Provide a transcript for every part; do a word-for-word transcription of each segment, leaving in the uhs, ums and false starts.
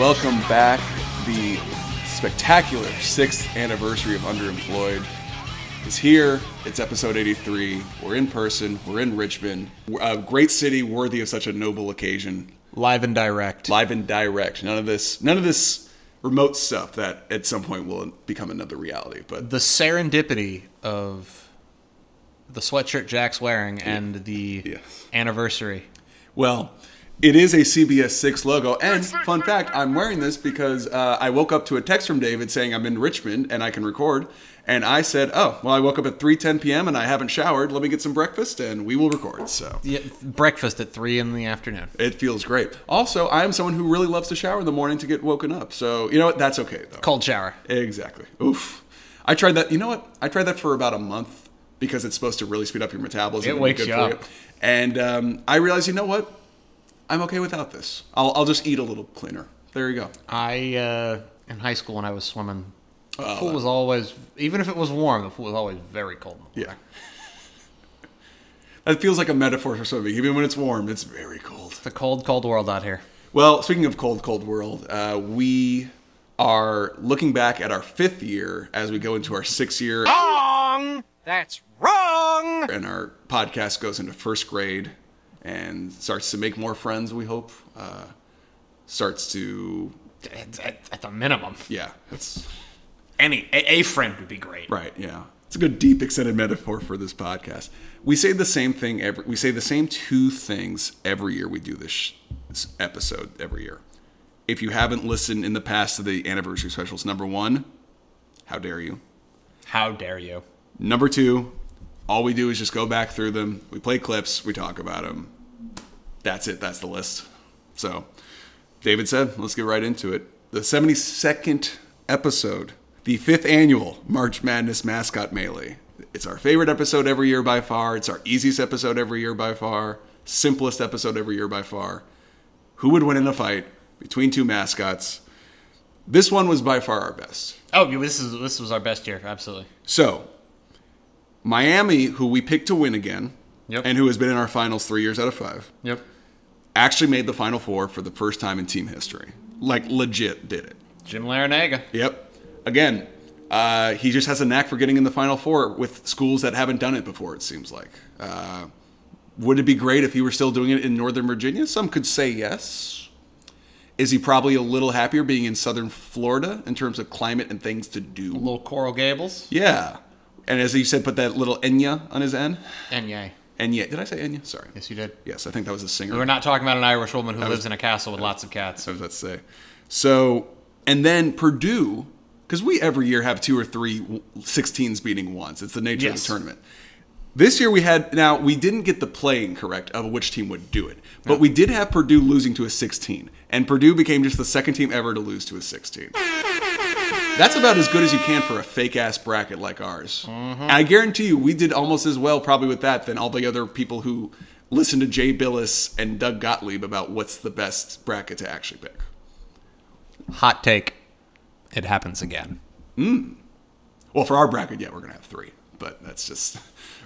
Welcome back. The spectacular sixth anniversary of Underemployed is here. It's episode eighty-three. We're in person. We're in Richmond. A great city worthy of such a noble occasion. Live and direct. Live and direct. None of this. None of this remote stuff that at some point will become another reality. But the serendipity of the sweatshirt Jack's wearing yeah. and the yes. anniversary. Well, it is a C B S six logo. And fun fact, I'm wearing this because uh, I woke up to a text from David saying I'm in Richmond and I can record. And I said, oh, well, I woke up at three ten p.m. and I haven't showered. Let me get some breakfast and we will record. So yeah, breakfast at three in the afternoon. It feels great. Also, I am someone who really loves to shower in the morning to get woken up. So, you know what? That's okay, though. Cold shower. Exactly. Oof. I tried that. You know what? I tried that for about a month because it's supposed to really speed up your metabolism. It and wakes good you for up. You. And um, I realized, you know what? I'm okay without this. I'll, I'll just eat a little cleaner. There you go. I, uh, in high school when I was swimming... The pool was always, even if it was warm, the pool was always very cold. Yeah. That feels like a metaphor for swimming. Even when it's warm, it's very cold. It's a cold, cold world out here. Well, speaking of cold, cold world, uh, we are looking back at our fifth year as we go into our sixth year. Wrong! That's wrong! And our podcast goes into first grade and starts to make more friends, we hope. Uh, starts to... At, at, at the minimum. Yeah, it's... Any a, a friend would be great, right? Yeah, it's a good deep extended metaphor for this podcast. We say the same thing every. We say the same two things every year. We do this, sh- this episode every year. If you haven't listened in the past to the anniversary specials, number one, how dare you? How dare you? Number two, all we do is just go back through them. We play clips. We talk about them. That's it. That's the list. So, David said, let's get right into it. The seventy-second episode. The fifth annual March Madness Mascot Melee. It's our favorite episode every year by far. It's our easiest episode every year by far. Simplest episode every year by far. Who would win in a fight between two mascots? This one was by far our best. Oh, this is this was our best year, absolutely. So, Miami, who we picked to win again, yep. and who has been in our finals three years out of five, yep. actually made the Final Four for the first time in team history. Like, legit did it. Jim Larenaga. Yep. Again, uh, he just has a knack for getting in the Final Four with schools that haven't done it before, it seems like. Uh, would it be great if he were still doing it in Northern Virginia? Some could say yes. Is he probably a little happier being in Southern Florida in terms of climate and things to do? A little Coral Gables. Yeah. And as you said, put that little Enya on his end. Enya. Enya. Did I say Enya? Sorry. Yes, you did. Yes, I think that was a singer. We're not talking about an Irish woman who was, lives in a castle with was, lots of cats. I was about to say. So, and then Purdue... Because we every year have two or three sixteens beating ones. It's the nature yes. of the tournament. This year we had... Now, we didn't get the playing correct of which team would do it. But no. we did have Purdue losing to a sixteen. And Purdue became just the second team ever to lose to a sixteen. That's about as good as you can for a fake-ass bracket like ours. Mm-hmm. And I guarantee you, we did almost as well probably with that than all the other people who listen to Jay Billis and Doug Gottlieb about what's the best bracket to actually pick. Hot take. It happens again. Mm. Well, for our bracket, yeah, we're going to have three. But that's just...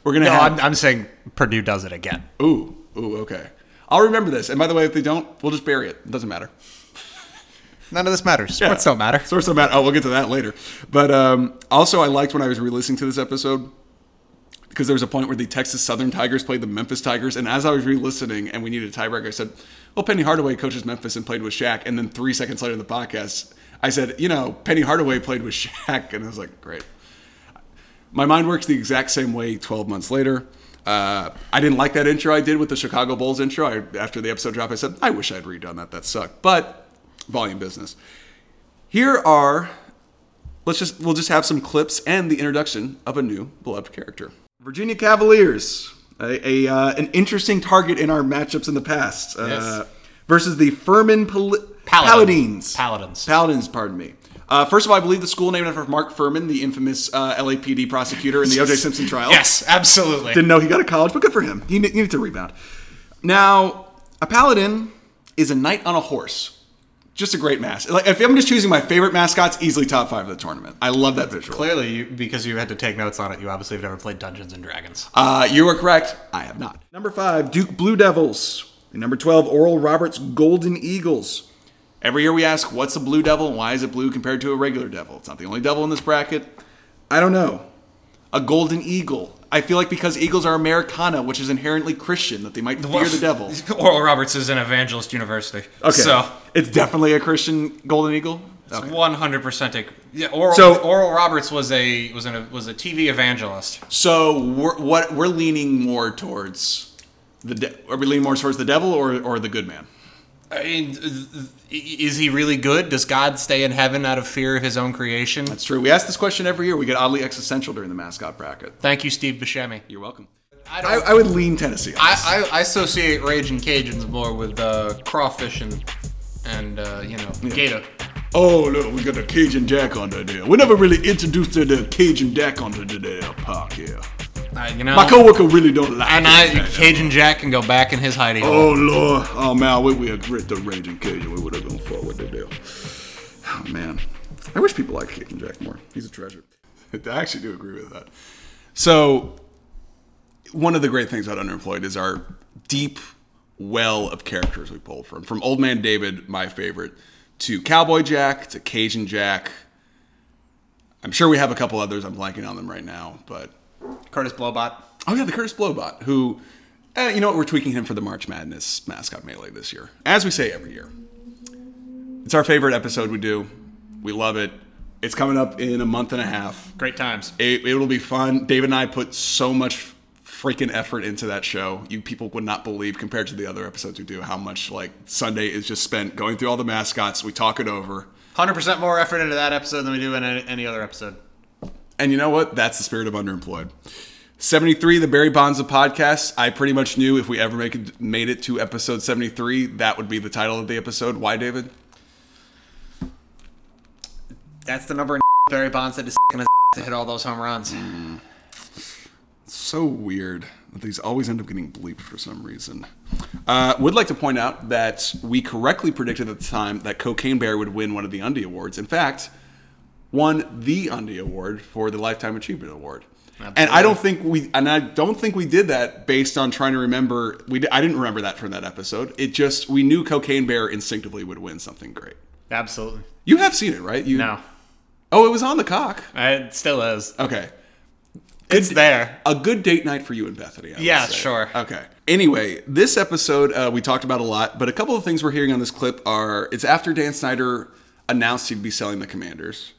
we're going to no, have... I'm, I'm saying Purdue does it again. Ooh. Ooh, okay. I'll remember this. And by the way, if they don't, we'll just bury it. It doesn't matter. None of this matters. Sports yeah. don't matter. Sports don't matter. Oh, we'll get to that later. But um, also, I liked when I was re-listening to this episode, because there was a point where the Texas Southern Tigers played the Memphis Tigers. And as I was re-listening and we needed a tiebreaker, I said, well, Penny Hardaway coaches Memphis and played with Shaq. And then three seconds later in the podcast... I said, you know, Penny Hardaway played with Shaq, and I was like, great. My mind works the exact same way twelve months later. Uh, I didn't like that intro I did with the Chicago Bulls intro. I, after the episode dropped, I said, I wish I'd redone that. That sucked. But volume business. Here are, let's just, we'll just have some clips and the introduction of a new beloved character. Virginia Cavaliers, a, a uh, an interesting target in our matchups in the past. Yes. Uh, versus the Furman Paladins. Paladins. Paladins. Paladins, pardon me. Uh, first of all, I believe the school named after Mark Furman, the infamous uh, L A P D prosecutor in the O J. Simpson trial. Yes, absolutely. Didn't know he got to college, but good for him. He needed to rebound. Now, a paladin is a knight on a horse. Just a great mask. Like, if I'm just choosing my favorite mascots, easily top five of the tournament. I love that visual. Clearly, you, because you had to take notes on it, you obviously have never played Dungeons and Dragons. Uh, you are correct. I have not. Number five, Duke Blue Devils. And number twelve, Oral Roberts Golden Eagles. Every year we ask, what's a blue devil? Why is it blue compared to a regular devil? It's not the only devil in this bracket. I don't know. A golden eagle. I feel like because eagles are Americana, which is inherently Christian, that they might fear well, the devil. Oral Roberts is an evangelist university. Okay. So it's definitely a Christian golden eagle? It's okay. one hundred percent a, yeah, Oral, so, Oral Roberts was a was an, was a T V evangelist. So we're, what we're leaning more towards the de- are we leaning more towards the devil or or the good man? I mean, is he really good? Does God stay in heaven out of fear of his own creation? That's true. We ask this question every year. We get oddly existential during the mascot bracket. Thank you, Steve Buscemi. You're welcome. I, I, I would lean Tennessee. I, I, I associate Raging Cajuns more with uh, crawfish and, and uh, you know, yeah. gator. Oh, look, we got the Cajun Jack on there. We never really introduced to the Cajun Jack on the there park here. Uh, you know, my coworker really don't like and it. And I, Cajun Jack can go back in his hiding hole. Oh, Lord. Oh, man. We we agreed to Raging Cajun. We would have gone forward to deal. Oh, man. I wish people liked Cajun Jack more. He's a treasure. I actually do agree with that. So, one of the great things about Underemployed is our deep well of characters we pulled from. From Old Man David, my favorite, to Cowboy Jack, to Cajun Jack. I'm sure we have a couple others. I'm blanking on them right now, but... Curtis Blowbot. Oh, yeah, the Curtis Blowbot, who, eh, you know what, we're tweaking him for the March Madness mascot melee this year. As we say every year. It's our favorite episode we do. We love it. It's coming up in a month and a half. Great times. It, it'll be fun. Dave and I put so much freaking effort into that show. You people would not believe, compared to the other episodes we do, how much, like, Sunday is just spent going through all the mascots. We talk it over. one hundred percent more effort into that episode than we do in any other episode. And you know what? That's the spirit of Underemployed. seventy-three, the Barry Bonds of podcast. I pretty much knew if we ever make it, made it to episode seventy-three, that would be the title of the episode. Why, David? That's the number of Barry Bonds that is going to hit all those home runs. Mm. It's so weird that these always end up getting bleeped for some reason. Uh, would like to point out that we correctly predicted at the time that Cocaine Bear would win one of the Undie Awards. In fact... won the Undie Award for the Lifetime Achievement Award. Absolutely. And I don't think we and I don't think we did that based on trying to remember. We I didn't remember that from that episode. It just, we knew Cocaine Bear instinctively would win something great. Absolutely. You have seen it, right? You No. Oh, it was on the cock. It still is. Okay. It's it, there. A good date night for you and Bethany. I yeah, sure. Okay. Anyway, this episode uh, we talked about a lot, but a couple of things we're hearing on this clip are, it's after Dan Snyder announced he'd be selling the Commanders.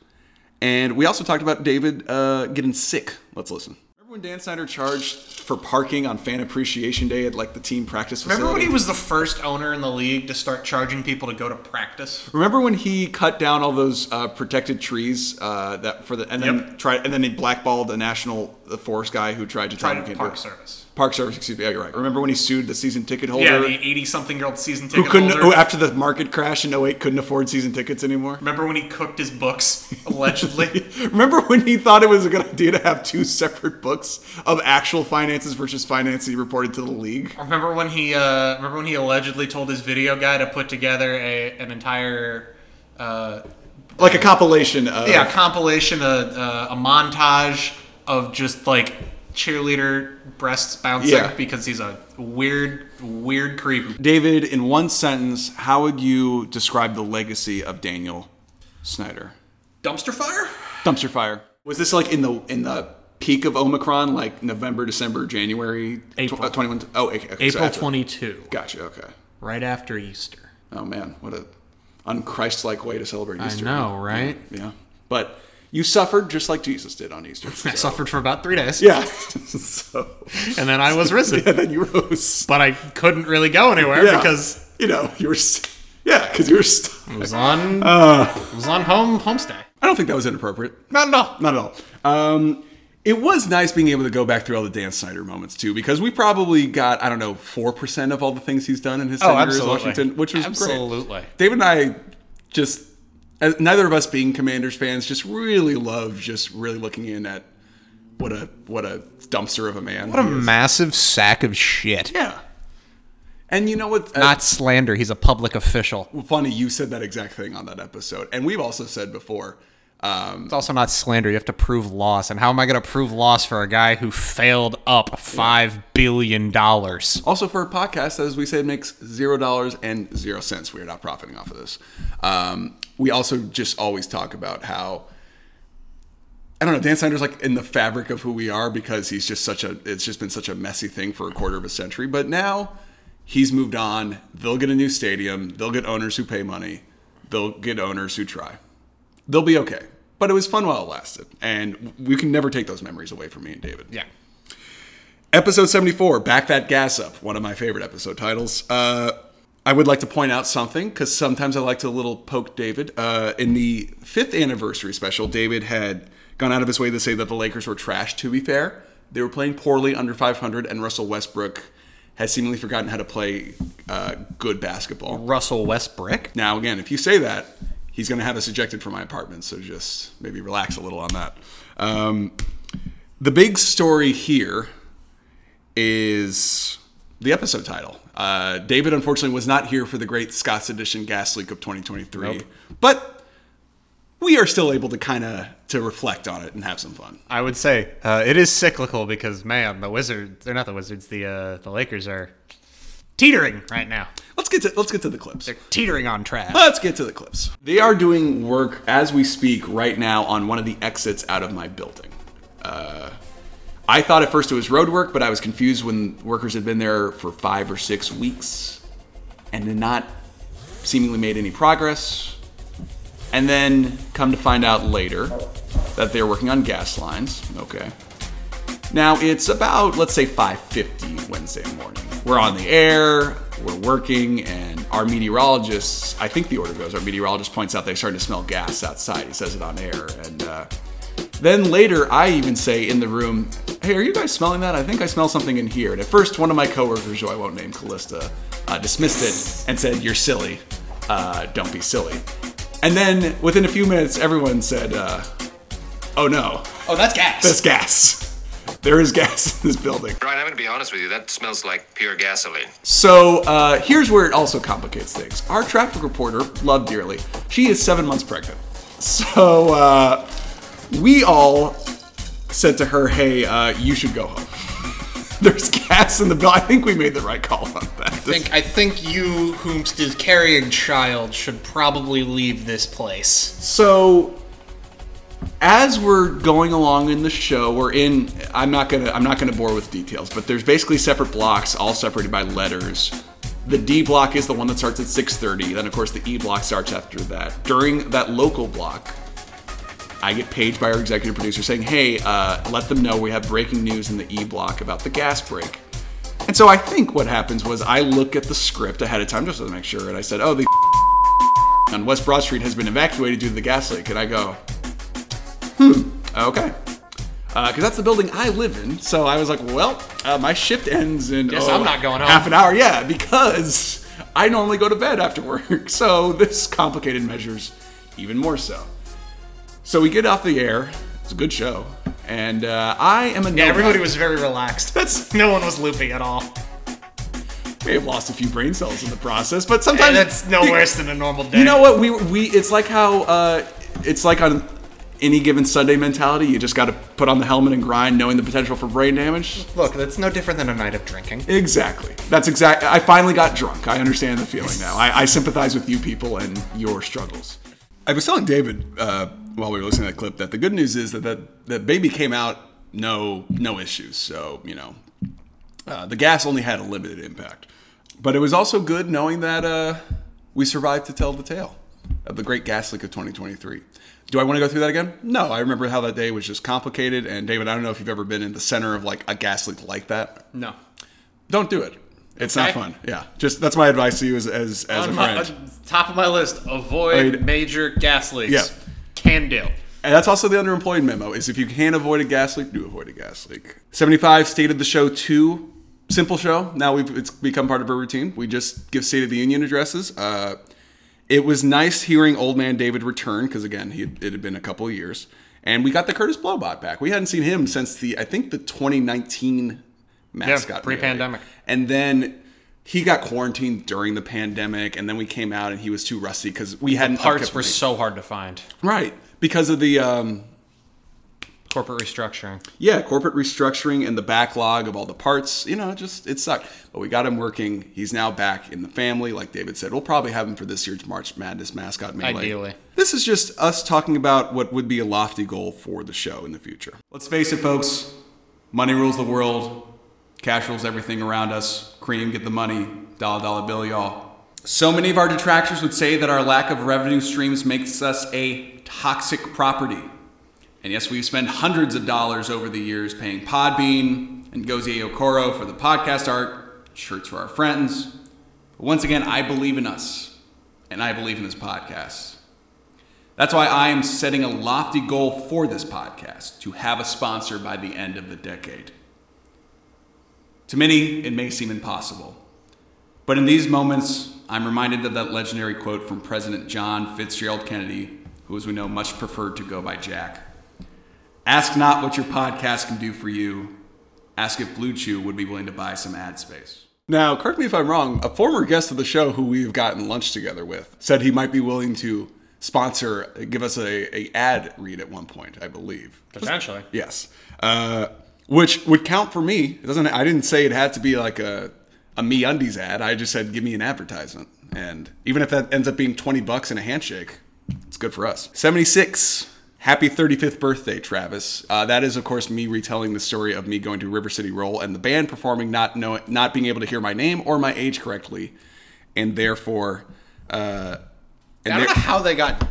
And we also talked about David uh, getting sick. Let's listen. Remember when Dan Snyder charged for parking on Fan Appreciation Day at like the team practice facility? Remember when he was the first owner in the league to start charging people to go to practice? Remember when he cut down all those uh, protected trees uh, that for the and then yep. tried and then he blackballed a national the forest guy who tried to tried to park service. Park Service, excuse me. Yeah, you're right. Remember when he sued the season ticket holder? Yeah, the eighty-something-year-old season ticket who couldn't, holder. Who, after the market crash in oh eight, couldn't afford season tickets anymore? Remember when he cooked his books, allegedly? Remember when he thought it was a good idea to have two separate books of actual finances versus finances he reported to the league? Remember when he uh, remember when he allegedly told his video guy to put together a an entire... Uh, like a compilation of... Yeah, a compilation, a, a, a montage of just, like... cheerleader breasts bouncing yeah. because he's a weird, weird creep. David, in one sentence, how would you describe the legacy of Daniel Snyder? Dumpster fire? Dumpster fire. Was this like in the in the peak of Omicron, like November, December, January? April. Tw- uh, twenty-one, oh, okay, okay, April so twenty-two. Gotcha, okay. Right after Easter. Oh, man. What a un-Christ-like way to celebrate Easter. I know, right? Yeah. yeah. But... you suffered just like Jesus did on Easter. So. I suffered for about three days. Yeah. so, and then I was risen. Yeah, then you rose. But I couldn't really go anywhere yeah. because... you know, you were... Yeah, because you were stuck. It was on, uh, it was on home homestay. I don't think that was inappropriate. Not at all. Not at all. Um, it was nice being able to go back through all the Dan Snyder moments, too, because we probably got, I don't know, four percent of all the things he's done in his tenure in Washington, which was absolutely. Great. David and I just... as neither of us being Commanders fans, just really love just really looking in at what a what a dumpster of a man. What a is. Massive sack of shit. Yeah. And you know what? Uh, Not slander. He's a public official. Funny, you said that exact thing on that episode. And we've also said before, Um, it's also not slander. You have to prove loss. And how am I going to prove loss for a guy who failed up five billion dollars? Also, for a podcast, as we said, makes zero dollars and zero cents. We are not profiting off of this. Um, we also just always talk about how, I don't know, Dan Snyder's like in the fabric of who we are because he's just such a, it's just been such a messy thing for a quarter of a century. But now he's moved on. They'll get a new stadium. They'll get owners who pay money. They'll get owners who try. They'll be okay. But it was fun while it lasted. And we can never take those memories away from me and David. Yeah. Episode seventy-four, Back That Gas Up. One of my favorite episode titles. Uh, I would like to point out something, because sometimes I like to little poke David. Uh, in the fifth anniversary special, David had gone out of his way to say that the Lakers were trash, to be fair. They were playing poorly under five hundred, and Russell Westbrook has seemingly forgotten how to play uh, good basketball. Russell Westbrook? Now, again, if you say that, he's going to have us ejected from my apartment, so just maybe relax a little on that. Um, the big story here is the episode title. Uh, David, unfortunately, was not here for the Great Scots Edition Gas Leak of twenty twenty-three. Nope. But we are still able to kind of to reflect on it and have some fun. I would say uh, it is cyclical because, man, the Wizards, they're not the Wizards, the uh, the Lakers are teetering right now. Let's get to let's get to the clips. They're teetering on trash. Let's get to the clips. They are doing work as we speak right now on one of the exits out of my building. Uh, I thought at first it was road work, but I was confused when workers had been there for five or six weeks and had not seemingly made any progress. And then come to find out later that they're working on gas lines. Okay. Now it's about, let's say, five fifty Wednesday morning. We're on the air, we're working, and our meteorologist, I think the order goes, our meteorologist points out they're starting to smell gas outside. He says it on air. And uh, then later, I even say in the room, hey, are you guys smelling that? I think I smell something in here. And at first, one of my coworkers, who I won't name, Callista, uh, dismissed it and said, you're silly. Uh, don't be silly. And then within a few minutes, everyone said, uh, oh no. Oh, that's gas. That's gas. There is gas in this building. Right, I'm going to be honest with you. That smells like pure gasoline. So uh, here's where it also complicates things. Our traffic reporter, loved dearly, she is seven months pregnant. So uh, we all said to her, hey, uh, you should go home. There's gas in the building. I think we made the right call on that. I think, I think you, whom is carrying child, should probably leave this place. So as we're going along in the show, we're in, I'm not gonna, I'm not gonna bore with details, but there's basically separate blocks, all separated by letters. The D block is the one that starts at six thirty. Then of course the E block starts after that. During that local block, I get paged by our executive producer saying, hey, uh, let them know we have breaking news in the E block about the gas break. And so I think what happens was I look at the script ahead of time just to make sure. And I said, oh, the on West Broad Street has been evacuated due to the gas leak. And I go, Hmm, okay. Because uh, that's the building I live in. So I was like, well, uh, my shift ends in Guess oh, I'm not going home. half an hour. Yeah, because I normally go to bed after work. So this complicated measures even more so. So we get off the air. It's a good show. And uh, I am a Yeah, everybody was very relaxed. That's No one was loopy at all. We have lost a few brain cells in the process, but sometimes... And that's no you, worse than a normal day. You know what? We we It's like how... Uh, it's like on... any given Sunday mentality, you just got to put on the helmet and grind, knowing the potential for brain damage. Look, that's no different than a night of drinking. Exactly. That's exact. I finally got drunk. I understand the feeling now. I, I sympathize with you people and your struggles. I was telling David uh, while we were listening to that clip that the good news is that that, that baby came out no no issues. So you know, uh, the gas only had a limited impact, but it was also good knowing that uh, we survived to tell the tale of the Great Gas Leak of twenty twenty-three. Do I want to go through that again? No, I remember how that day was just complicated. And David, I don't know if you've ever been in the center of like a gas leak like that. No. Don't do it. It's okay. Not fun. Yeah. Just that's my advice to you as as, as a my, friend. Top of my list, avoid I mean, major gas leaks. Yeah. Can do. And that's also the underemployed memo is if you can avoid a gas leak, do avoid a gas leak. seventy-five, State of the Show two. Simple show. Now we've it's become part of our routine. We just give State of the Union addresses. Uh It was nice hearing Old Man David return, because again, he had, it had been a couple of years. And we got the Curtis Blowbot back. We hadn't seen him since the, I think, the twenty nineteen mascot. Yeah, pre-pandemic. Movie. And then he got quarantined during the pandemic, and then we came out and he was too rusty because we hadn't... The parts were so hard to find. Right. because of the um, corporate restructuring. Yeah, corporate restructuring and the backlog of all the parts. You know, just it sucked. But we got him working. He's now back in the family. Like David said, we'll probably have him for this year's March Madness mascot melee. Ideally. This is just us talking about what would be a lofty goal for the show in the future. Let's face it, folks. Money rules the world. Cash rules everything around us. Cream, get the money. Dollar, dollar bill, y'all. So many of our detractors would say that our lack of revenue streams makes us a toxic property. And yes, we've spent hundreds of dollars over the years paying Podbean and Gozie Okoro for the podcast art, shirts for our friends. But once again, I believe in us, and I believe in this podcast. That's why I am setting a lofty goal for this podcast, to have a sponsor by the end of the decade. To many, it may seem impossible. But in these moments, I'm reminded of that legendary quote from President John Fitzgerald Kennedy, who, as we know, much preferred to go by Jack. Ask not what your podcast can do for you. Ask if Blue Chew would be willing to buy some ad space. Now, correct me if I'm wrong, a former guest of the show who we've gotten lunch together with said he might be willing to sponsor, give us a, a ad read at one point, I believe. Potentially. Yes. Uh, which would count for me. It doesn't. I didn't say it had to be like a... a MeUndies ad. I just said, give me an advertisement. And even if that ends up being twenty bucks and a handshake, it's good for us. seventy-six. Happy thirty-fifth birthday, Travis. Uh, that is, of course, me retelling the story of me going to River City Roll and the band performing, not know, not being able to hear my name or my age correctly. And therefore... Uh, and I don't know how they got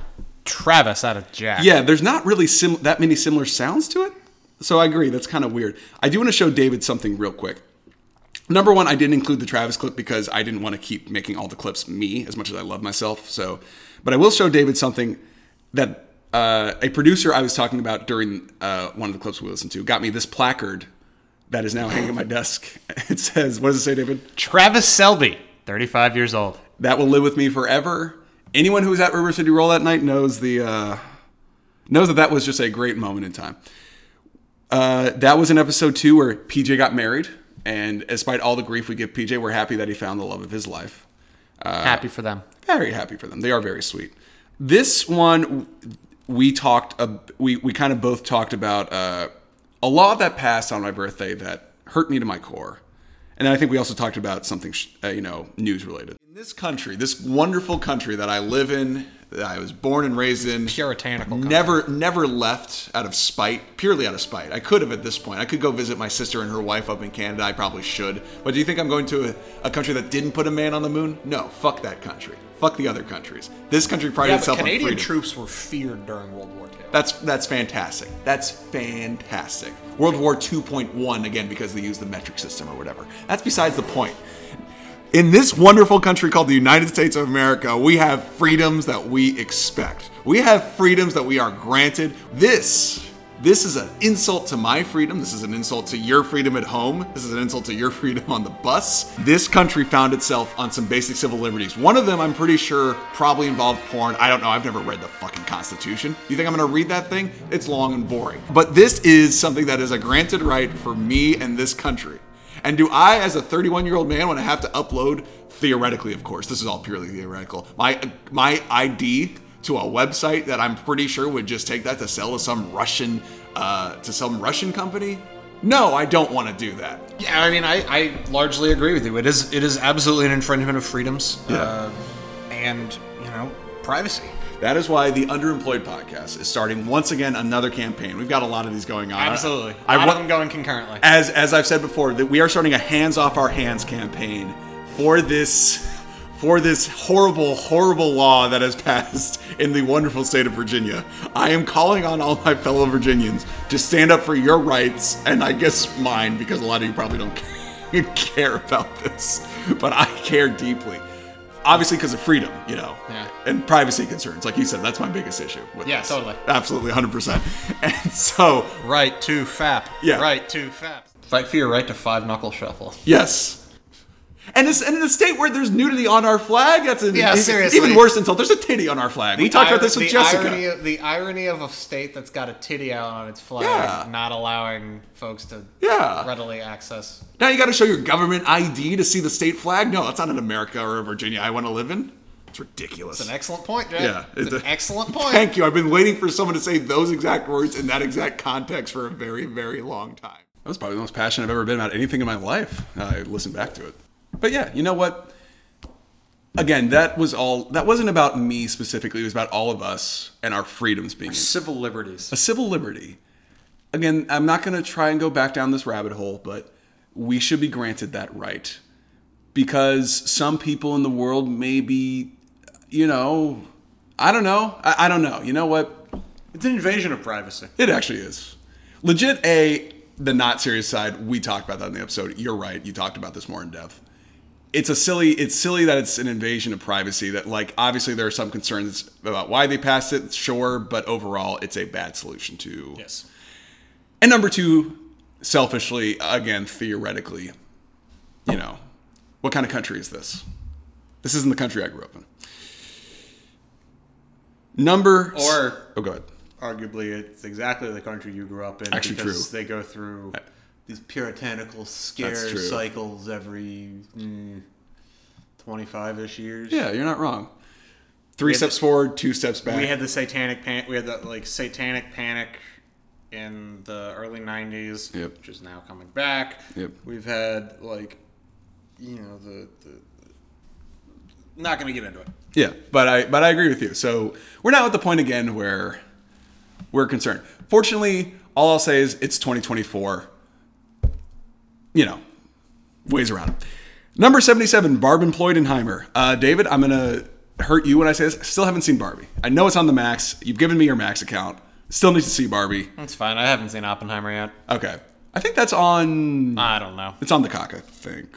Travis out of Jack. Yeah, there's not really sim- that many similar sounds to it. So I agree. That's kind of weird. I do want to show David something real quick. Number one, I didn't include the Travis clip because I didn't want to keep making all the clips me, as much as I love myself. So, but I will show David something that uh, a producer I was talking about during uh, one of the clips we listened to got me this placard that is now hanging at my desk. It says, what does it say, David? Travis Selby, thirty-five years old. That will live with me forever. Anyone who was at River City Roll that night knows the uh, knows that that was just a great moment in time. Uh, that was in episode two where P J got married. And despite all the grief we give P J, we're happy that he found the love of his life. Uh, happy for them. Very happy for them. They are very sweet. This one, we talked. Uh, we we kind of both talked about uh, a law that passed on my birthday that hurt me to my core, and then I think we also talked about something uh, you know news related. In this country, this wonderful country that I live in, that I was born and raised in, puritanical country. Never, never left out of spite, purely out of spite. I could have at this point. I could go visit my sister and her wife up in Canada. I probably should. But do you think I'm going to a, a country that didn't put a man on the moon? No, fuck that country. Fuck the other countries. This country prided yeah, itself on freedom. Canadian troops were feared during World War Two. That's that's fantastic. That's fantastic. World War two point one, again, because they used the metric system or whatever. That's besides the point. In this wonderful country called the United States of America, we have freedoms that we expect. We have freedoms that we are granted. This, this is an insult to my freedom. This is an insult to your freedom at home. This is an insult to your freedom on the bus. This country found itself on some basic civil liberties. One of them, I'm pretty sure, probably involved porn. I don't know. I've never read the fucking Constitution. You think I'm going to read that thing? It's long and boring. But this is something that is a granted right for me and this country. And do I, as a thirty-one-year-old man, want to have to upload, theoretically, of course, this is all purely theoretical, my my I D to a website that I'm pretty sure would just take that to sell to some Russian uh, to some Russian company? No, I don't want to do that. Yeah, I mean, I, I largely agree with you. It is it is absolutely an infringement of freedoms, yeah. uh, and you know, privacy. That is why the Underemployed podcast is starting once again another campaign. We've got a lot of these going on. Absolutely. I, a lot I, of them going concurrently. As as I've said before, that we are starting a hands off our hands campaign for this for this horrible, horrible law that has passed in the wonderful state of Virginia. I am calling on all my fellow Virginians to stand up for your rights, and I guess mine, because a lot of you probably don't care about this, but I care deeply. Obviously, because of freedom, you know, yeah. And privacy concerns. Like you said, that's my biggest issue. With yeah, this. Totally. Absolutely, one hundred percent. And so... Right to F A P. Yeah. Right to F A P. Fight for your right to five-knuckle shuffle. Yes. And, it's, and in a state where there's nudity on our flag, that's an yeah, even worse insult. There's a titty on our flag. The we talked ir- about this with the Jessica. Irony of, the irony of a state that's got a titty out on its flag, yeah. Not allowing folks to yeah. readily access. Now you got to show your government I D to see the state flag? No, that's not in America or Virginia I want to live in. It's ridiculous. It's an excellent point, Jay. Yeah, it's, it's an a, excellent point. Thank you. I've been waiting for someone to say those exact words in that exact context for a very, very long time. That was probably the most passionate I've ever been about anything in my life. I listened back to it. But yeah, you know what? Again, that was all. That wasn't about me specifically. It was about all of us and our freedoms being our civil liberties. A civil liberty. Again, I'm not going to try and go back down this rabbit hole, but we should be granted that right. Because some people in the world may be, you know, I don't know. I, I don't know. You know what? It's an invasion of privacy. It actually is. Legit A, the not serious side, we talked about that in the episode. You're right. You talked about this more in depth. It's a silly, it's silly that it's an invasion of privacy that, like, obviously there are some concerns about why they passed it. Sure. But overall, it's a bad solution to. Yes. And number two, selfishly, again, theoretically, you know, what kind of country is this? This isn't the country I grew up in. Number... Or... Oh, go ahead. Arguably, it's exactly the country you grew up in. Actually, because true. They go through I, these puritanical scare cycles every mm, twenty-five-ish years. Yeah, you're not wrong. Three steps the, forward, two steps back. We had the satanic panic. We had the like satanic panic in the early nineties, yep. which is now coming back. Yep. We've had, like... You know, the, the, the not going to get into it. Yeah, but I but I agree with you. So we're now at the point again where we're concerned. Fortunately, all I'll say is it's twenty twenty-four. You know, ways around it. Number seventy-seven, Barb Employed and Heimer. Uh, David, I'm going to hurt you when I say this. I still haven't seen Barbie. I know it's on the Max. You've given me your Max account. Still need to see Barbie. That's fine. I haven't seen Oppenheimer yet. Okay. I think that's on... I don't know. It's on the cock, I think.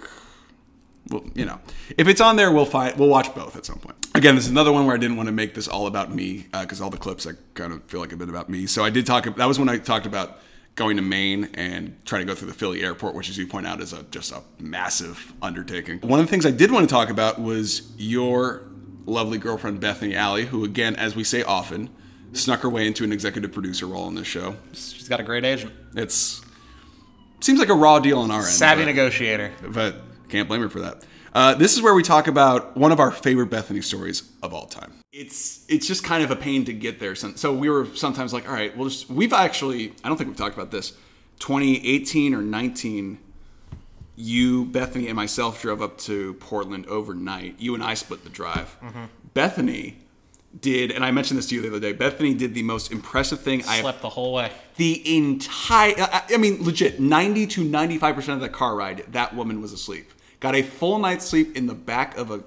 Well, you know, if it's on there, we'll find, we'll watch both at some point. Again, this is another one where I didn't want to make this all about me because uh, all the clips I kind of feel like a bit about me. So I did talk. That was when I talked about going to Maine and trying to go through the Philly airport, which, as you point out, is a, just a massive undertaking. One of the things I did want to talk about was your lovely girlfriend Bethany Alley, who, again, as we say often, snuck her way into an executive producer role on this show. She's got a great agent. It's seems like a raw deal on our end. Savvy but, negotiator, but. Can't blame her for that. Uh, this is where we talk about one of our favorite Bethany stories of all time. It's it's just kind of a pain to get there. So we were sometimes like, all right, we'll just, we've actually, I don't think we've talked about this. twenty eighteen or nineteen, you, Bethany, and myself drove up to Portland overnight. You and I split the drive. Mm-hmm. Bethany did, and I mentioned this to you the other day, Bethany did the most impressive thing. Slept I slept the whole way. The entire, I mean, legit, ninety to ninety-five percent of the car ride, that woman was asleep. Got a full night's sleep in the back of a...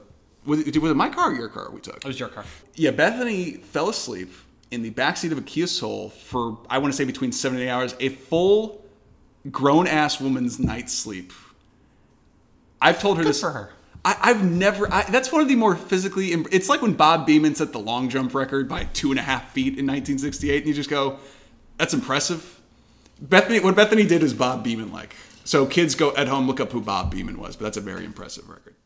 Was it, was it my car or your car we took? It was your car. Yeah, Bethany fell asleep in the backseat of a Kia Soul for, I want to say, between seven and eight hours. A full grown-ass woman's night's sleep. I've told her Good this... Good for her. I, I've never... I, that's one of the more physically... It's like when Bob Beamon set the long jump record by two and a half feet in nineteen sixty-eight, and you just go, that's impressive. Bethany, what Bethany did is Bob Beamon-like. So kids go at home, look up who Bob Beamon was, but that's a very impressive record.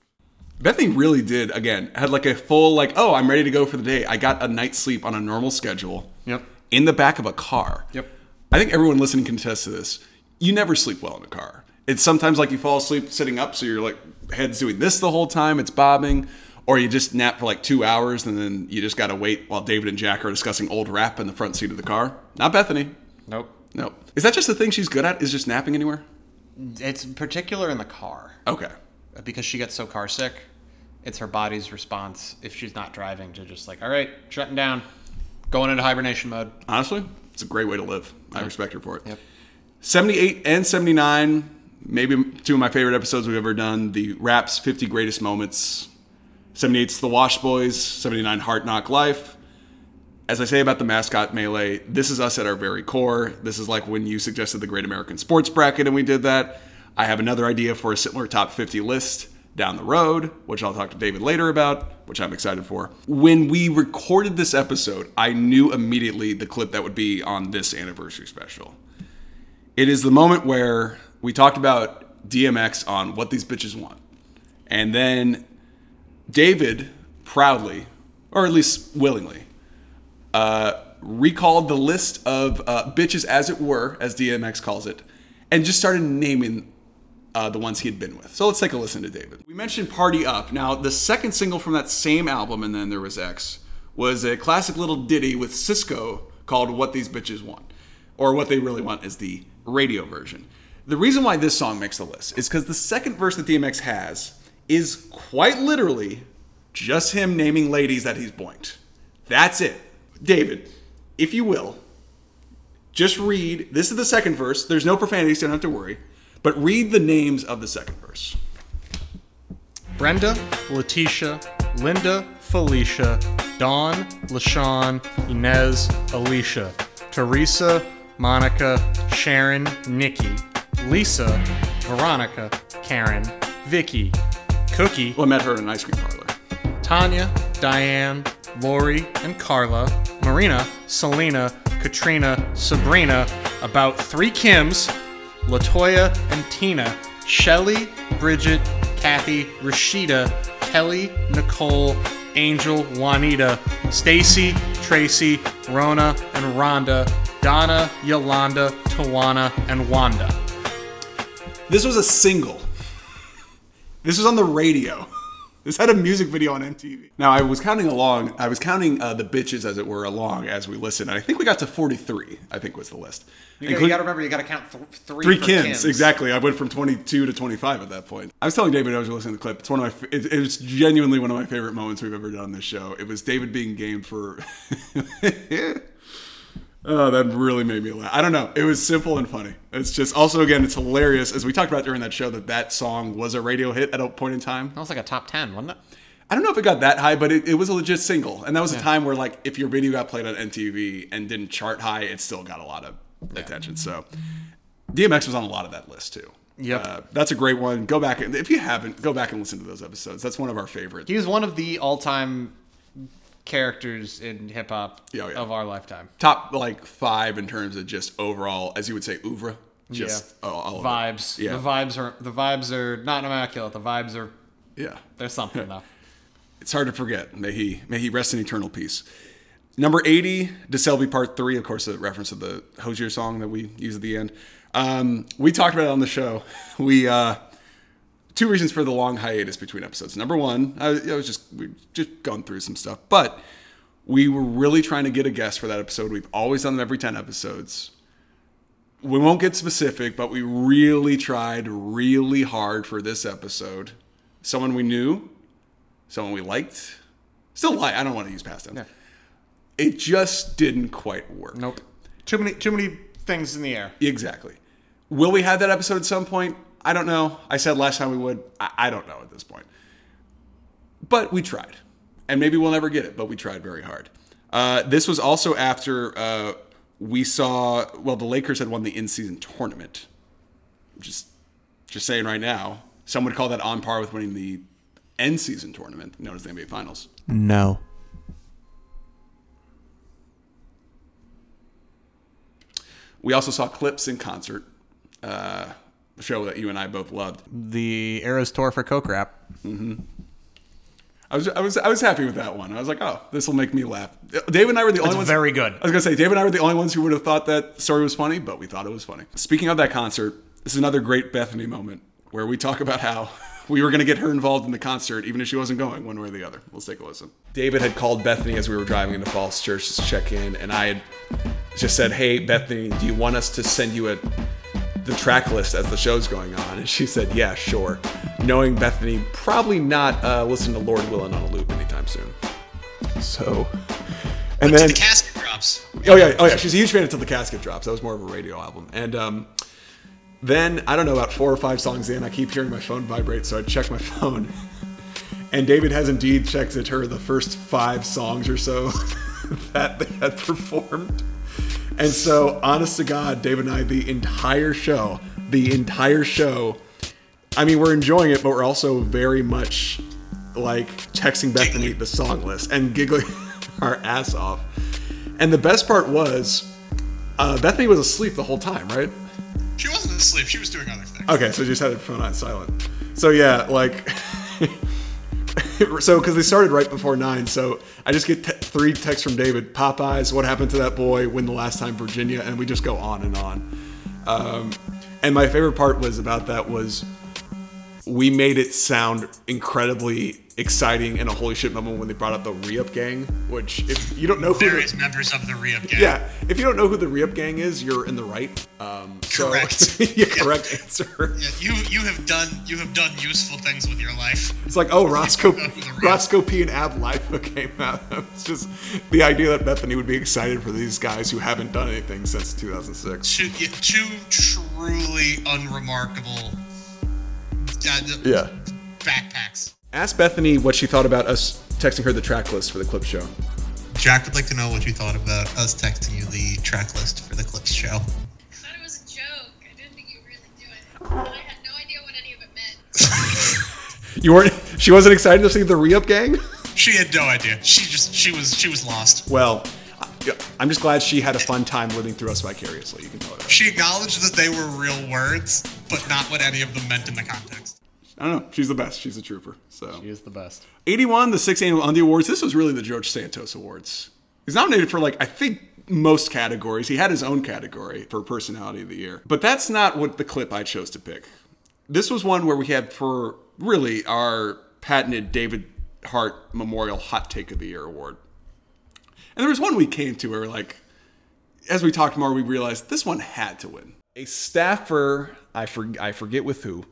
Bethany really did, again, had like a full like, oh, I'm ready to go for the day. I got a night's sleep on a normal schedule. Yep. In the back of a car. Yep. I think everyone listening can attest to this. You never sleep well in a car. It's sometimes like you fall asleep sitting up, so you're like head's doing this the whole time, it's bobbing, or you just nap for like two hours and then you just gotta wait while David and Jack are discussing old rap in the front seat of the car. Not Bethany. Nope. Nope. Is that just the thing she's good at? Is just napping anywhere? It's particular in the car. Okay. Because she gets so car sick, it's her body's response, if she's not driving, to just like, all right, shutting down, going into hibernation mode. Honestly, it's a great way to live. Yeah. I respect her for it. Yep. seventy-eight and seventy-nine, maybe two of my favorite episodes we've ever done, the Raps fifty Greatest Moments. seventy-eight's The Wash Boys, seventy-nine Hard Knock Life. As I say about the mascot melee, this is us at our very core. This is like when you suggested the Great American Sports Bracket and we did that. I have another idea for a similar top fifty list down the road, which I'll talk to David later about, which I'm excited for. When we recorded this episode, I knew immediately the clip that would be on this anniversary special. It is the moment where we talked about D M X on What These Bitches Want. And then David proudly, or at least willingly, Uh, recalled the list of uh, bitches, as it were, as D M X calls it, and just started naming uh, the ones he had been with. So let's take a listen to David. We mentioned Party Up. Now, the second single from that same album, And Then There Was X, was a classic little ditty with Sisqo called What These Bitches Want, or What They Really Want is the radio version. The reason why this song makes the list is because the second verse that D M X has is quite literally just him naming ladies that he's boinked. That's it. David, if you will, just read. This is the second verse. There's no profanity, so you don't have to worry. But read the names of the second verse. Brenda, Letitia, Linda, Felicia, Dawn, LaShawn, Inez, Alicia, Teresa, Monica, Sharon, Nikki, Lisa, Veronica, Karen, Vicky, Cookie. Well, I met her in an ice cream parlor. Tanya, Diane, Lori, and Carla, Marina, Selena, Katrina, Sabrina, About Three Kims, Latoya and Tina, Shelly, Bridget, Kathy, Rashida, Kelly, Nicole, Angel, Juanita, Stacy, Tracy, Rona, and Rhonda, Donna, Yolanda, Tawana, and Wanda. This was a single. This was on the radio. This had a music video on M T V. Now, I was counting along. I was counting uh, the bitches, as it were, along as we listened. And I think we got to forty-three, I think was the list. You got to remember, you got to count th- three Three Kims, Kims, exactly. I went from twenty-two to twenty-five at that point. I was telling David, I was listening to the clip. It's one of my. It, it was genuinely one of my favorite moments we've ever done on this show. It was David being gamed for... Oh, that really made me laugh. I don't know. It was simple and funny. It's just also, again, it's hilarious. As we talked about during that show, that that song was a radio hit at a point in time. That was like a top ten, wasn't it? I don't know if it got that high, but it, it was a legit single. And that was yeah. a time where, like, if your video got played on M T V and didn't chart high, it still got a lot of yeah. attention. So D M X was on a lot of that list, too. Yep. Uh, that's a great one. Go back. And, if you haven't, go back and listen to those episodes. That's one of our favorites. He was one of the all-time... characters in hip-hop oh, yeah. of our lifetime. Top like five in terms of just overall, as you would say, oeuvre. Just yeah. all, all vibes. Yeah. The vibes are the vibes are not immaculate. The vibes are yeah. There's something though. It's hard to forget. May he may he rest in eternal peace. Number eighty, DeSelby Part Three. Of course, a reference to the Hozier song that we use at the end. Um, we talked about it on the show. We uh, Two reasons for the long hiatus between episodes. Number one, I was, I was just we just going through some stuff, but we were really trying to get a guest for that episode. We've always done it every ten episodes. We won't get specific, but we really tried really hard for this episode. Someone we knew, someone we liked, still like. I don't want to use past tense. No. It just didn't quite work. Nope. Too many too many things in the air. Exactly. Will we have that episode at some point? I don't know. I said last time we would. I, I don't know at this point. But we tried. And maybe we'll never get it, but we tried very hard. Uh, this was also after uh, we saw, well, the Lakers had won the in-season tournament. Just, just saying right now, some would call that on par with winning the end-season tournament, known as the N B A Finals. No. We also saw clips in concert. Uh... Show that you and I both loved, the Eras Tour for Coke Rap. Mm-hmm. I was I was I was happy with that one. I was like, oh, this will make me laugh. David and I were the That's only ones. Very good. I was gonna say David and I were the only ones who would have thought that story was funny, but we thought it was funny. Speaking of that concert, this is another great Bethany moment where we talk about how we were gonna get her involved in the concert, even if she wasn't going one way or the other. Let's take a listen. David had called Bethany as we were driving into Falls Church to check in, and I had just said, "Hey, Bethany, do you want us to send you a?" the track list as the show's going on?" And she said, "Yeah, sure," knowing Bethany probably not uh, listen to Lord Willin' on a loop anytime soon. So, and until then the casket drops. Oh yeah, oh yeah. She's a huge fan until the casket drops. That was more of a radio album. And um, then I don't know, about four or five songs in, I keep hearing my phone vibrate, so I check my phone, and David has indeed texted her the first five songs or so that they had performed. And so, honest to God, David and I, the entire show, the entire show, I mean, we're enjoying it, but we're also very much, like, texting Bethany the song list and giggling our ass off. And the best part was, uh, Bethany was asleep the whole time, right? She wasn't asleep. She was doing other things. Okay, so she just had her phone on silent. So, yeah, like... So, because they started right before nine, so I just get te- three texts from David: Popeyes, what happened to that boy, when the last time Virginia, and we just go on and on. Um, and my favorite part was about that was we made it sound incredibly exciting and a holy shit moment when they brought up the Re-Up Gang, which if you don't know who various the, members of the Re-Up Gang. Yeah, if you don't know who the Re-Up Gang is, you're in the right. Um, correct. So, yeah, yeah. Correct answer. Yeah, you you have done you have done useful things with your life. It's like oh Roscoe Roscoe P and Ab Lipa came out. It's just the idea that Bethany would be excited for these guys who haven't done anything since two thousand six. Two, yeah, two truly unremarkable. Uh, yeah. Backpacks. Ask Bethany what she thought about us texting her the track list for the clip show. Jack would like to know what you thought about us texting you the track list for the clip show. I thought it was a joke. I didn't think you were really doing it. And I had no idea what any of it meant. You weren't. She wasn't excited to see the Re-Up Gang. She had no idea. She just. She was. She was lost. Well. I'm just glad she had a fun time living through us vicariously. You can tell it. She acknowledged that they were real words, but not what any of them meant in the context. I don't know. She's the best. She's a trooper. So she is the best. eighty-one, the sixth annual Undie Awards. This was really the George Santos Awards. He's nominated for, like, I think most categories. He had his own category for Personality of the Year. But that's not what the clip I chose to pick. This was one where we had, for really, our patented David Hart Memorial Hot Take of the Year Award. And there was one we came to where, like, as we talked more, we realized this one had to win. A staffer, I, for, I forget with who,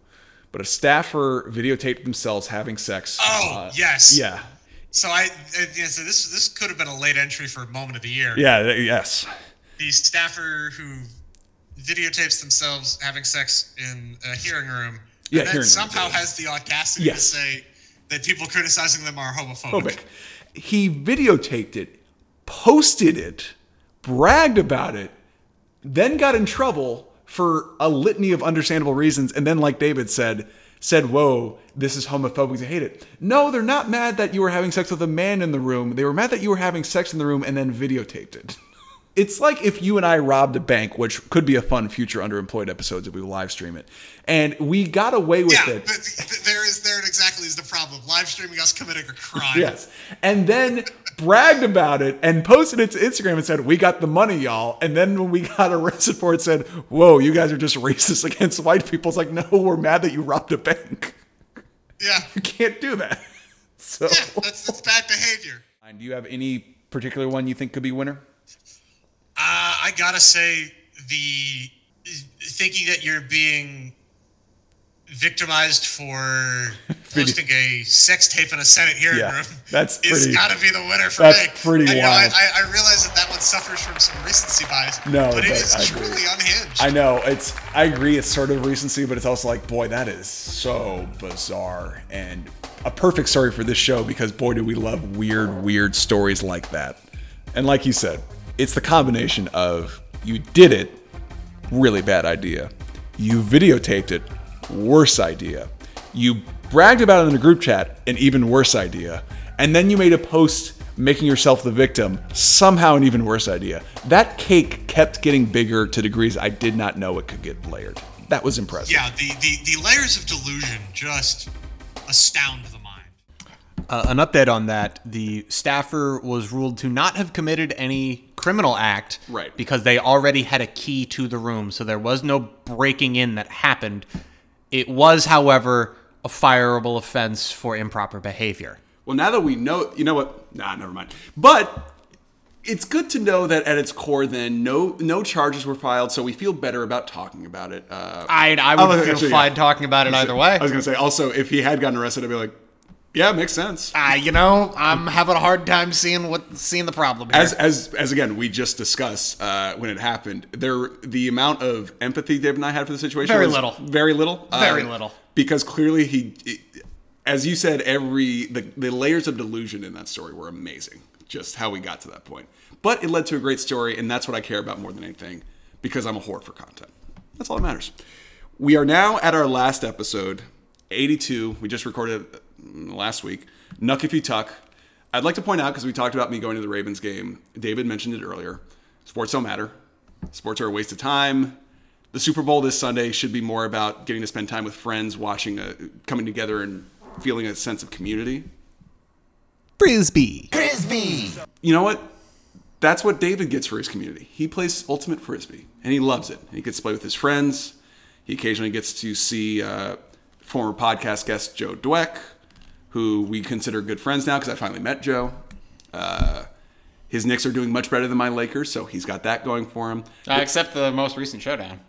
but a staffer videotaped themselves having sex. Oh, uh, yes. Yeah. So I, yeah, so this this could have been a late entry for Moment of the Year. Yeah, yes. The staffer who videotapes themselves having sex in a hearing room, yeah, and then somehow room. Has the audacity yes. to say that people criticizing them are homophobic. Phobic. He videotaped it. Posted it, bragged about it, then got in trouble for a litany of understandable reasons, and then, like David said, said, whoa, this is homophobic, I hate it. No, they're not mad that you were having sex with a man in the room. They were mad that you were having sex in the room and then videotaped it. It's like if you and I robbed a bank, which could be a fun future Underemployed episodes if we live stream it, and we got away with yeah, it. Th- th- there is there exactly is the problem. Live streaming us committing a crime. Yes, and then bragged about it and posted it to Instagram and said, "We got the money, y'all." And then when we got arrested for it, said, "Whoa, you guys are just racist against white people." It's like, no, we're mad that you robbed a bank. Yeah, you can't do that. So yeah, that's, that's bad behavior. And do you have any particular one you think could be winner? Uh, I gotta say, the thinking that you're being victimized for posting a sex tape in a Senate hearing yeah, room that's is pretty, gotta be the winner for that's me. That's pretty I, wild. Know, I, I realize that that one suffers from some recency bias, no, but it is I truly agree. Unhinged. I know. It's. I agree it's sort of recency, but it's also like, boy, that is so bizarre. And a perfect story for this show because, boy, do we love weird, weird stories like that. And like you said, it's the combination of you did it, really bad idea. You videotaped it, worse idea. You bragged about it in a group chat, an even worse idea. And then you made a post making yourself the victim, somehow an even worse idea. That cake kept getting bigger to degrees I did not know it could get layered. That was impressive. Yeah, the, the, the layers of delusion just astound the mind. Uh, an update on that, the staffer was ruled to not have committed any criminal act right. because they already had a key to the room, so there was no breaking in that happened. It was, however, a fireable offense for improper behavior. Well, now that we know, you know what? Nah, never mind. But it's good to know that at its core, then, no no charges were filed, so we feel better about talking about it. Uh, I, I would I feel actually, fine yeah. talking about it either way. I was going to say, also, if he had gotten arrested, I'd be like, yeah, it makes sense. Uh, you know, I'm having a hard time seeing what seeing the problem here. As as as again, we just discussed uh, when it happened. There, the amount of empathy Dave and I had for the situation very was little, very little, very uh, little. Because clearly, he, it, as you said, every the, the layers of delusion in that story were amazing. Just how we got to that point, but it led to a great story, and that's what I care about more than anything, because I'm a whore for content. That's all that matters. We are now at our last episode, eighty-two. We just recorded last week, Nuck If You Tuck. I'd like to point out, because we talked about me going to the Ravens game, David mentioned it earlier, sports don't matter. Sports are a waste of time. The Super Bowl this Sunday should be more about getting to spend time with friends, watching, a, coming together and feeling a sense of community. Frisbee. Frisbee. You know what? That's what David gets for his community. He plays Ultimate Frisbee, and he loves it. He gets to play with his friends. He occasionally gets to see... Uh, former podcast guest Joe Dweck, who we consider good friends now because I finally met Joe. Uh, his Knicks are doing much better than my Lakers, so he's got that going for him. Uh, except the most recent showdown.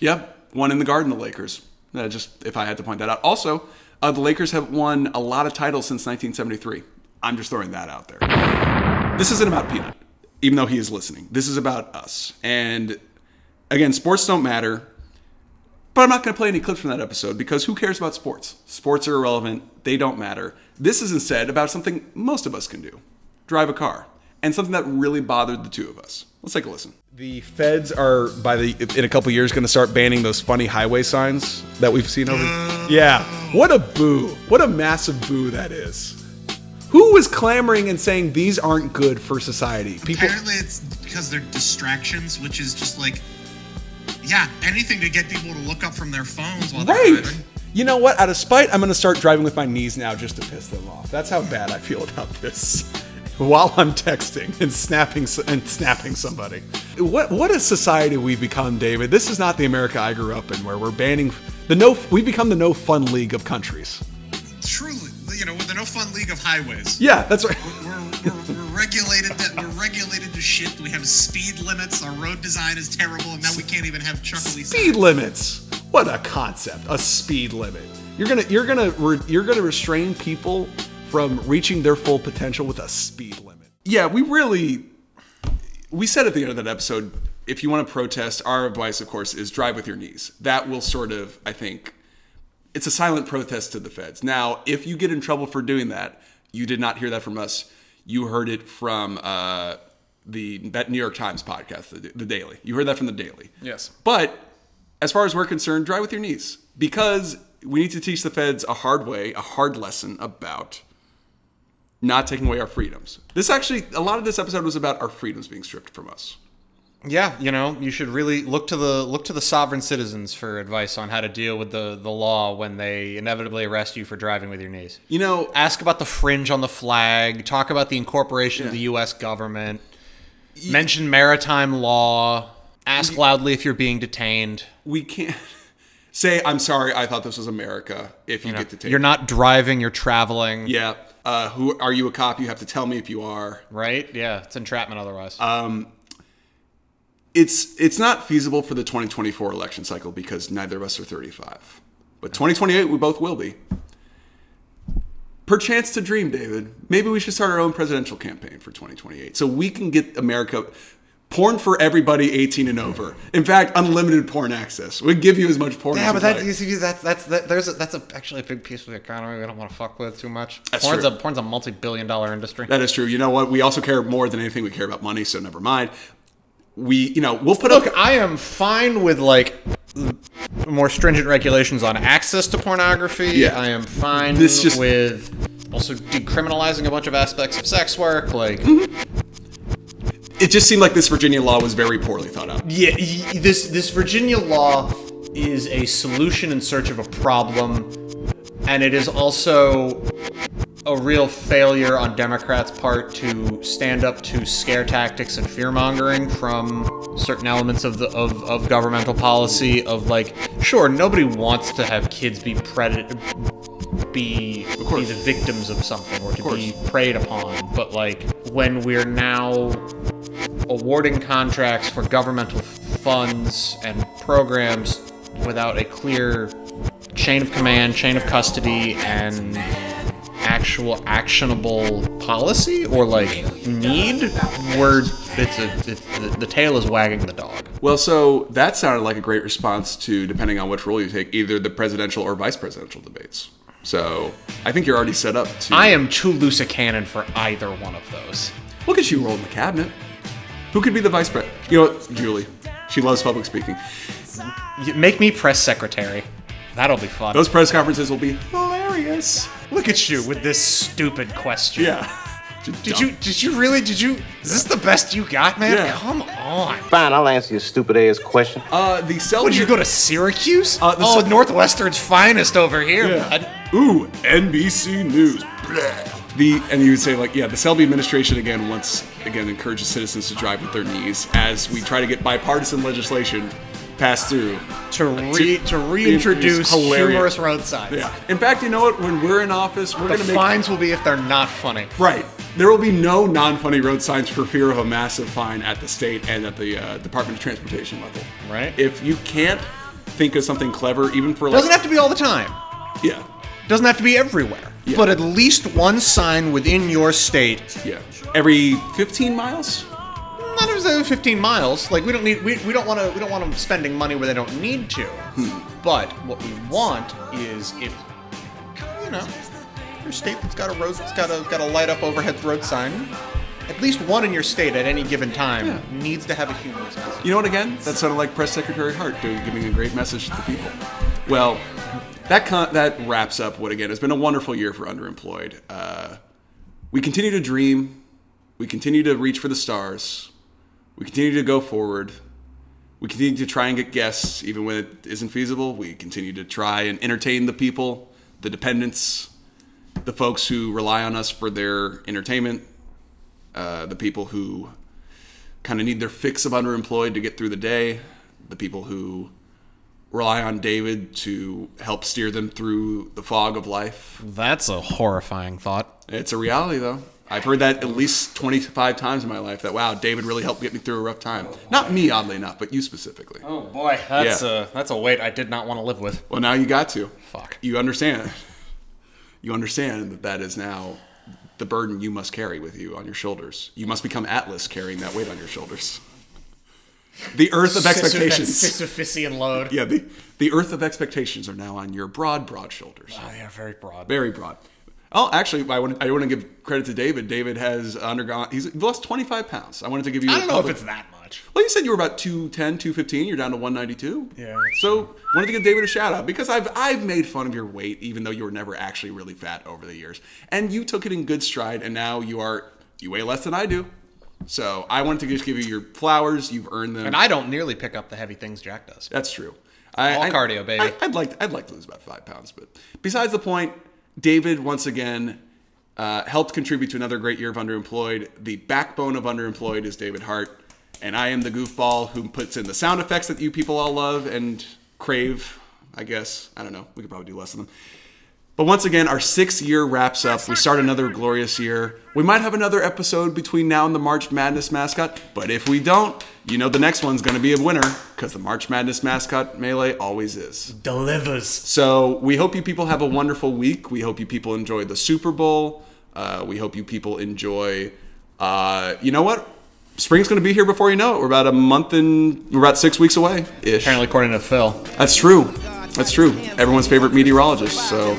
Yep, one in the Garden, the Lakers. Uh, just if I had to point that out. Also, uh, the Lakers have won a lot of titles since nineteen seventy-three. I'm just throwing that out there. This isn't about Peanut, even though he is listening. This is about us. And again, sports don't matter. But I'm not going to play any clips from that episode because who cares about sports? Sports are irrelevant. They don't matter. This is instead about something most of us can do. Drive a car. And something that really bothered the two of us. Let's take a listen. The feds are, by the in a couple years, going to start banning those funny highway signs that we've seen over... Yeah. What a boo. What a massive boo that is. Who was clamoring and saying these aren't good for society? People- Apparently it's because they're distractions, which is just like... Yeah, anything to get people to look up from their phones while right. they're driving. You know what? Out of spite, I'm going to start driving with my knees now just to piss them off. That's how bad I feel about this. While I'm texting and snapping and snapping somebody. What what a society we've become, David. This is not the America I grew up in, where we're banning the no. We've become the no fun league of countries. Truly, you know, the no fun league of highways. Yeah, that's right. We're, we're, we're, we're regulated. That we're regulated to shit. We have speed limits. Our road design is terrible, and now we can't even have chuckly speed signs. Limits. What a concept! A speed limit. You're gonna you're gonna re, you're gonna restrain people from reaching their full potential with a speed limit. Yeah, we really, we said at the end of that episode, if you want to protest, our advice, of course, is drive with your knees. That will sort of, I think, it's a silent protest to the feds. Now, if you get in trouble for doing that, you did not hear that from us. You heard it from uh, the that New York Times podcast, the, the Daily. You heard that from the Daily. Yes. But as far as we're concerned, drive with your knees. Because we need to teach the feds a hard way, a hard lesson about... not taking away our freedoms. This actually, a lot of this episode was about our freedoms being stripped from us. Yeah, you know, you should really look to the look to the sovereign citizens for advice on how to deal with the, the law when they inevitably arrest you for driving with your knees. You know, ask about the fringe on the flag, talk about the incorporation yeah. of the U S government, you, mention maritime law, ask you, loudly if you're being detained. We can't... Say, I'm sorry, I thought this was America, if you, you know, get detained. You're not driving, you're traveling. Yeah. Uh, who are you a cop? You have to tell me if you are. Right? Yeah. It's entrapment otherwise. Um, it's it's not feasible for the twenty twenty-four election cycle because neither of us are thirty-five. But twenty twenty-eight, we both will be. Perchance to dream, David. Maybe we should start our own presidential campaign for twenty twenty-eight so we can get America... Porn for everybody eighteen and over. In fact, unlimited porn access. We give you as much porn yeah, as Yeah, but you that, that's, that's, that, there's a, that's a, actually a big piece of the economy we don't want to fuck with too much. That's porn's, true. A, porn's a multi-billion dollar industry. That is true. You know what? We also care more than anything. We care about money, so never mind. We, you know, we'll put Look, up... Look, I am fine with, like, more stringent regulations on access to pornography. Yeah. I am fine this just... with also decriminalizing a bunch of aspects of sex work. Like... Mm-hmm. It just seemed like this Virginia law was very poorly thought out. Yeah, this this Virginia law is a solution in search of a problem, and it is also a real failure on Democrats' part to stand up to scare tactics and fear-mongering from certain elements of the of, of governmental policy of, like, sure, nobody wants to have kids be predator, be, be the victims of something or to be preyed upon, but, like, when we're now awarding contracts for governmental funds and programs without a clear chain of command, chain of custody, and actual actionable policy or, like, need, we're, it's a, it's, the, the tail is wagging the dog. Well, so that sounded like a great response to, depending on which role you take, either the presidential or vice presidential debates. So I think you're already set up to... I am too loose a cannon for either one of those. Look at you rolling the cabinet. Who could be the vice president? You know what? Julie. She loves public speaking. Make me press secretary. That'll be fun. Those press conferences will be hilarious. Look at you with this stupid question. Yeah. Did you, did you really, did you, is this the best you got, man? Yeah. Come on. Fine, I'll answer your stupid ass question. Uh, the cell... Would you go to Syracuse? Uh, oh, cell- Northwestern's finest over here. Yeah. Ooh, N B C News. Blah. The, and you would say, like, yeah, the Selby administration again once again encourages citizens to drive with their knees as we try to get bipartisan legislation pass through to re- to, to reintroduce humorous road signs. Yeah. In fact, you know what? When we're in office, we're going to make... The fines will be if they're not funny. Right. There will be no non-funny road signs for fear of a massive fine at the state and at the uh, Department of Transportation level. Right. If you can't think of something clever, even for... Like, doesn't have to be all the time. Yeah. Doesn't have to be everywhere. Yeah. But at least one sign within your state. Yeah. Every fifteen miles? Not every fifteen miles. Like, we don't need, we, we don't want to, we don't want them spending money where they don't need to. Hmm. But what we want is, if, you know, your state that's got a road, that's got a, got a light up overhead road sign, at least one in your state at any given time yeah. needs to have a humorous message. You know what, again? That sounded like Press Secretary Hart doing, giving a great message to the people. Well, that con- that wraps up what, again, has been a wonderful year for Underemployed. Uh, we continue to dream. We continue to reach for the stars. We continue to go forward. We continue to try and get guests, even when it isn't feasible. We continue to try and entertain the people, the dependents, the folks who rely on us for their entertainment, uh, the people who kind of need their fix of Underemployed to get through the day, the people who rely on David to help steer them through the fog of life. That's a horrifying thought. It's a reality, though. I've heard that at least twenty-five times in my life, that, wow, David really helped get me through a rough time. Oh, not me, oddly enough, but you specifically. Oh, boy. That's, yeah. a, that's a weight I did not want to live with. Well, now you got to. Fuck. You understand. You understand that that is now the burden you must carry with you on your shoulders. You must become Atlas carrying that weight on your shoulders. The earth of expectations. Sisyphean load. Yeah, the, the earth of expectations are now on your broad, broad shoulders. Oh, yeah, very broad. Very broad. Oh, actually, I want, I want to give credit to David. David has undergone... He's lost twenty-five pounds. I wanted to give you... I don't know public, if it's that much. Well, you said you were about two ten, two fifteen. You're down to one ninety-two. Yeah. So, true. Wanted to give David a shout-out, because I've I've made fun of your weight, even though you were never actually really fat over the years. And you took it in good stride, and now you are... You weigh less than I do. So, I wanted to just give you your flowers. You've earned them. And I don't nearly pick up the heavy things Jack does. That's true. I, All I, cardio, baby. I, I'd like to, I'd like to lose about five pounds, but besides the point... David, once again, uh, helped contribute to another great year of Underemployed. The backbone of Underemployed is David Hart, and I am the goofball who puts in the sound effects that you people all love and crave, I guess. I don't know. We could probably do less of them. But once again, our sixth year wraps up. We start another glorious year. We might have another episode between now and the March Madness mascot, but if we don't, you know the next one's going to be a winner, because the March Madness mascot melee always is. Delivers. So we hope you people have a wonderful week. We hope you people enjoy the Super Bowl. Uh, we hope you people enjoy, uh, you know what? Spring's going to be here before you know it. We're about a month and, we're about six weeks away-ish. Apparently, according to Phil. That's true. That's true. Everyone's favorite meteorologist, so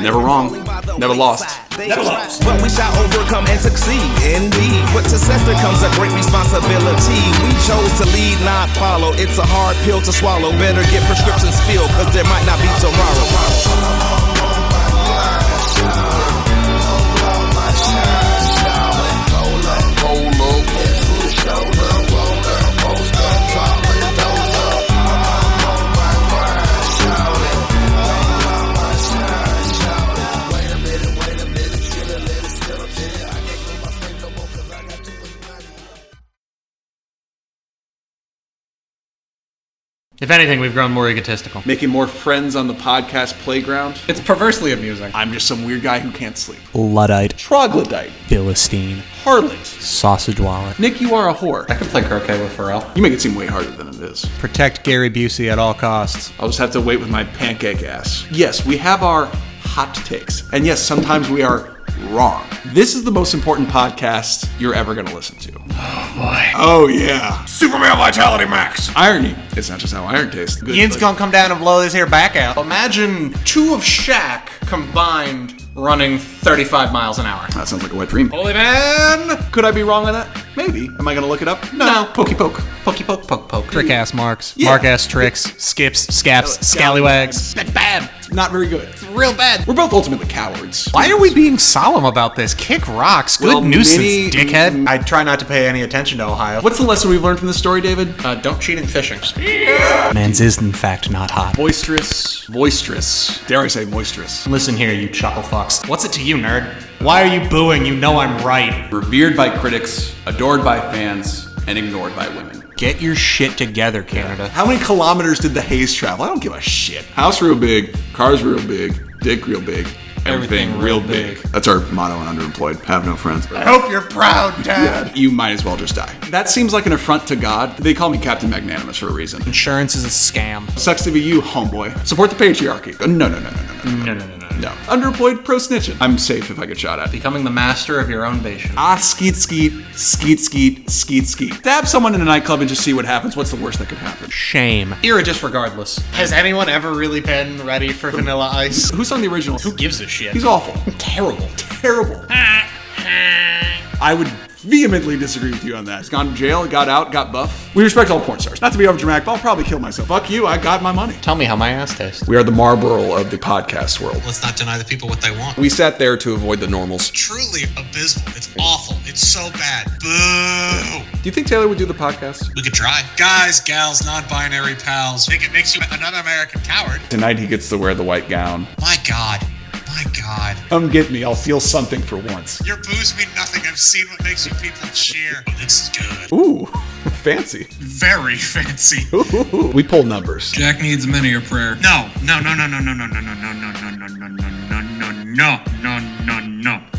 never wrong, never lost. Never lost. But we shall overcome and succeed, indeed. With success there comes a great responsibility. We chose to lead, not follow. It's a hard pill to swallow. Better get prescriptions filled, because there might not be tomorrow. If anything, we've grown more egotistical. Making more friends on the podcast playground. It's perversely amusing. I'm just some weird guy who can't sleep. Luddite. Troglodyte. Philistine. Harlot. Sausage wallet. Nick, you are a whore. I could play croquet with Pharrell. You make it seem way harder than it is. Protect Gary Busey at all costs. I'll just have to wait with my pancake ass. Yes, we have our hot takes. And yes, sometimes we are wrong. This is the most important podcast you're ever going to listen to. Oh, boy. Oh, yeah. Superman Vitality Max. Irony. It's not just how iron tastes. Good, Ian's going to come down and blow this here back out. Imagine two of Shaq combined running thirty-five miles an hour. That sounds like a wet dream. Holy man! Could I be wrong on that? Maybe. Am I going to look it up? No. no. Pokey poke. Pokey poke poke poke. Trick ass marks. Yeah. Mark ass tricks. Skips. Scaps. No, scallywags. That's bad. Not very good. It's real bad. We're both ultimately cowards. Why are we being solemn about this? Kick rocks. Good well, nuisance, many, dickhead. I try not to pay any attention to Ohio. What's the lesson we've learned from this story, David? Uh, don't cheat in fishing. Yeah. Man's is, in fact, not hot. Boisterous. Boisterous. Dare I say moisterous. Listen here, you chuckle fucks. What's it to you, nerd? Why are you booing? You know I'm right. Revered by critics, adored by fans, and ignored by women. Get your shit together, Canada. How many kilometers did the haze travel? I don't give a shit. House real big, cars real big, dick real big. Everything, Everything real big. big. That's our motto on Underemployed. Have no friends. I hope you're proud, Dad. Yeah, you might as well just die. That seems like an affront to God. They call me Captain Magnanimous for a reason. Insurance is a scam. Sucks to be you, homeboy. Support the patriarchy. No, no, no, no, no, no, no, no, no. no. no. Underemployed, pro snitching. I'm safe if I get shot at. Becoming the master of your own nation. Ah, skeet, skeet, skeet, skeet, skeet, skeet. Stab someone in a nightclub and just see what happens. What's the worst that could happen? Shame. Era just regardless. Has anyone ever really been ready for Vanilla Ice? Who's on the original? Who gives a shit. He's awful. Terrible. Terrible. I would vehemently disagree with you on that. He's gone to jail, got out, got buff. We respect all porn stars. Not to be overdramatic, but I'll probably kill myself. Fuck you, I got my money. Tell me how my ass tastes. We are the Marlboro of the podcast world. Let's not deny the people what they want. We sat there to avoid the normals. Truly abysmal. It's awful. It's so bad. Boo! Do you think Taylor would do the podcast? We could try. Guys, gals, non-binary pals. I think it makes you another American coward. Tonight he gets to wear the white gown. My God. My God. Come get me. I'll feel something for once. Your booze mean nothing. I've seen what makes you people cheer. Oh, this is good. Ooh, fancy. Very fancy. Ooh, we pull numbers. Jack needs many a prayer. No, no, no, no, no, no, no, no, no, no, no, no, no, no, no, no, no, no, no, no, no.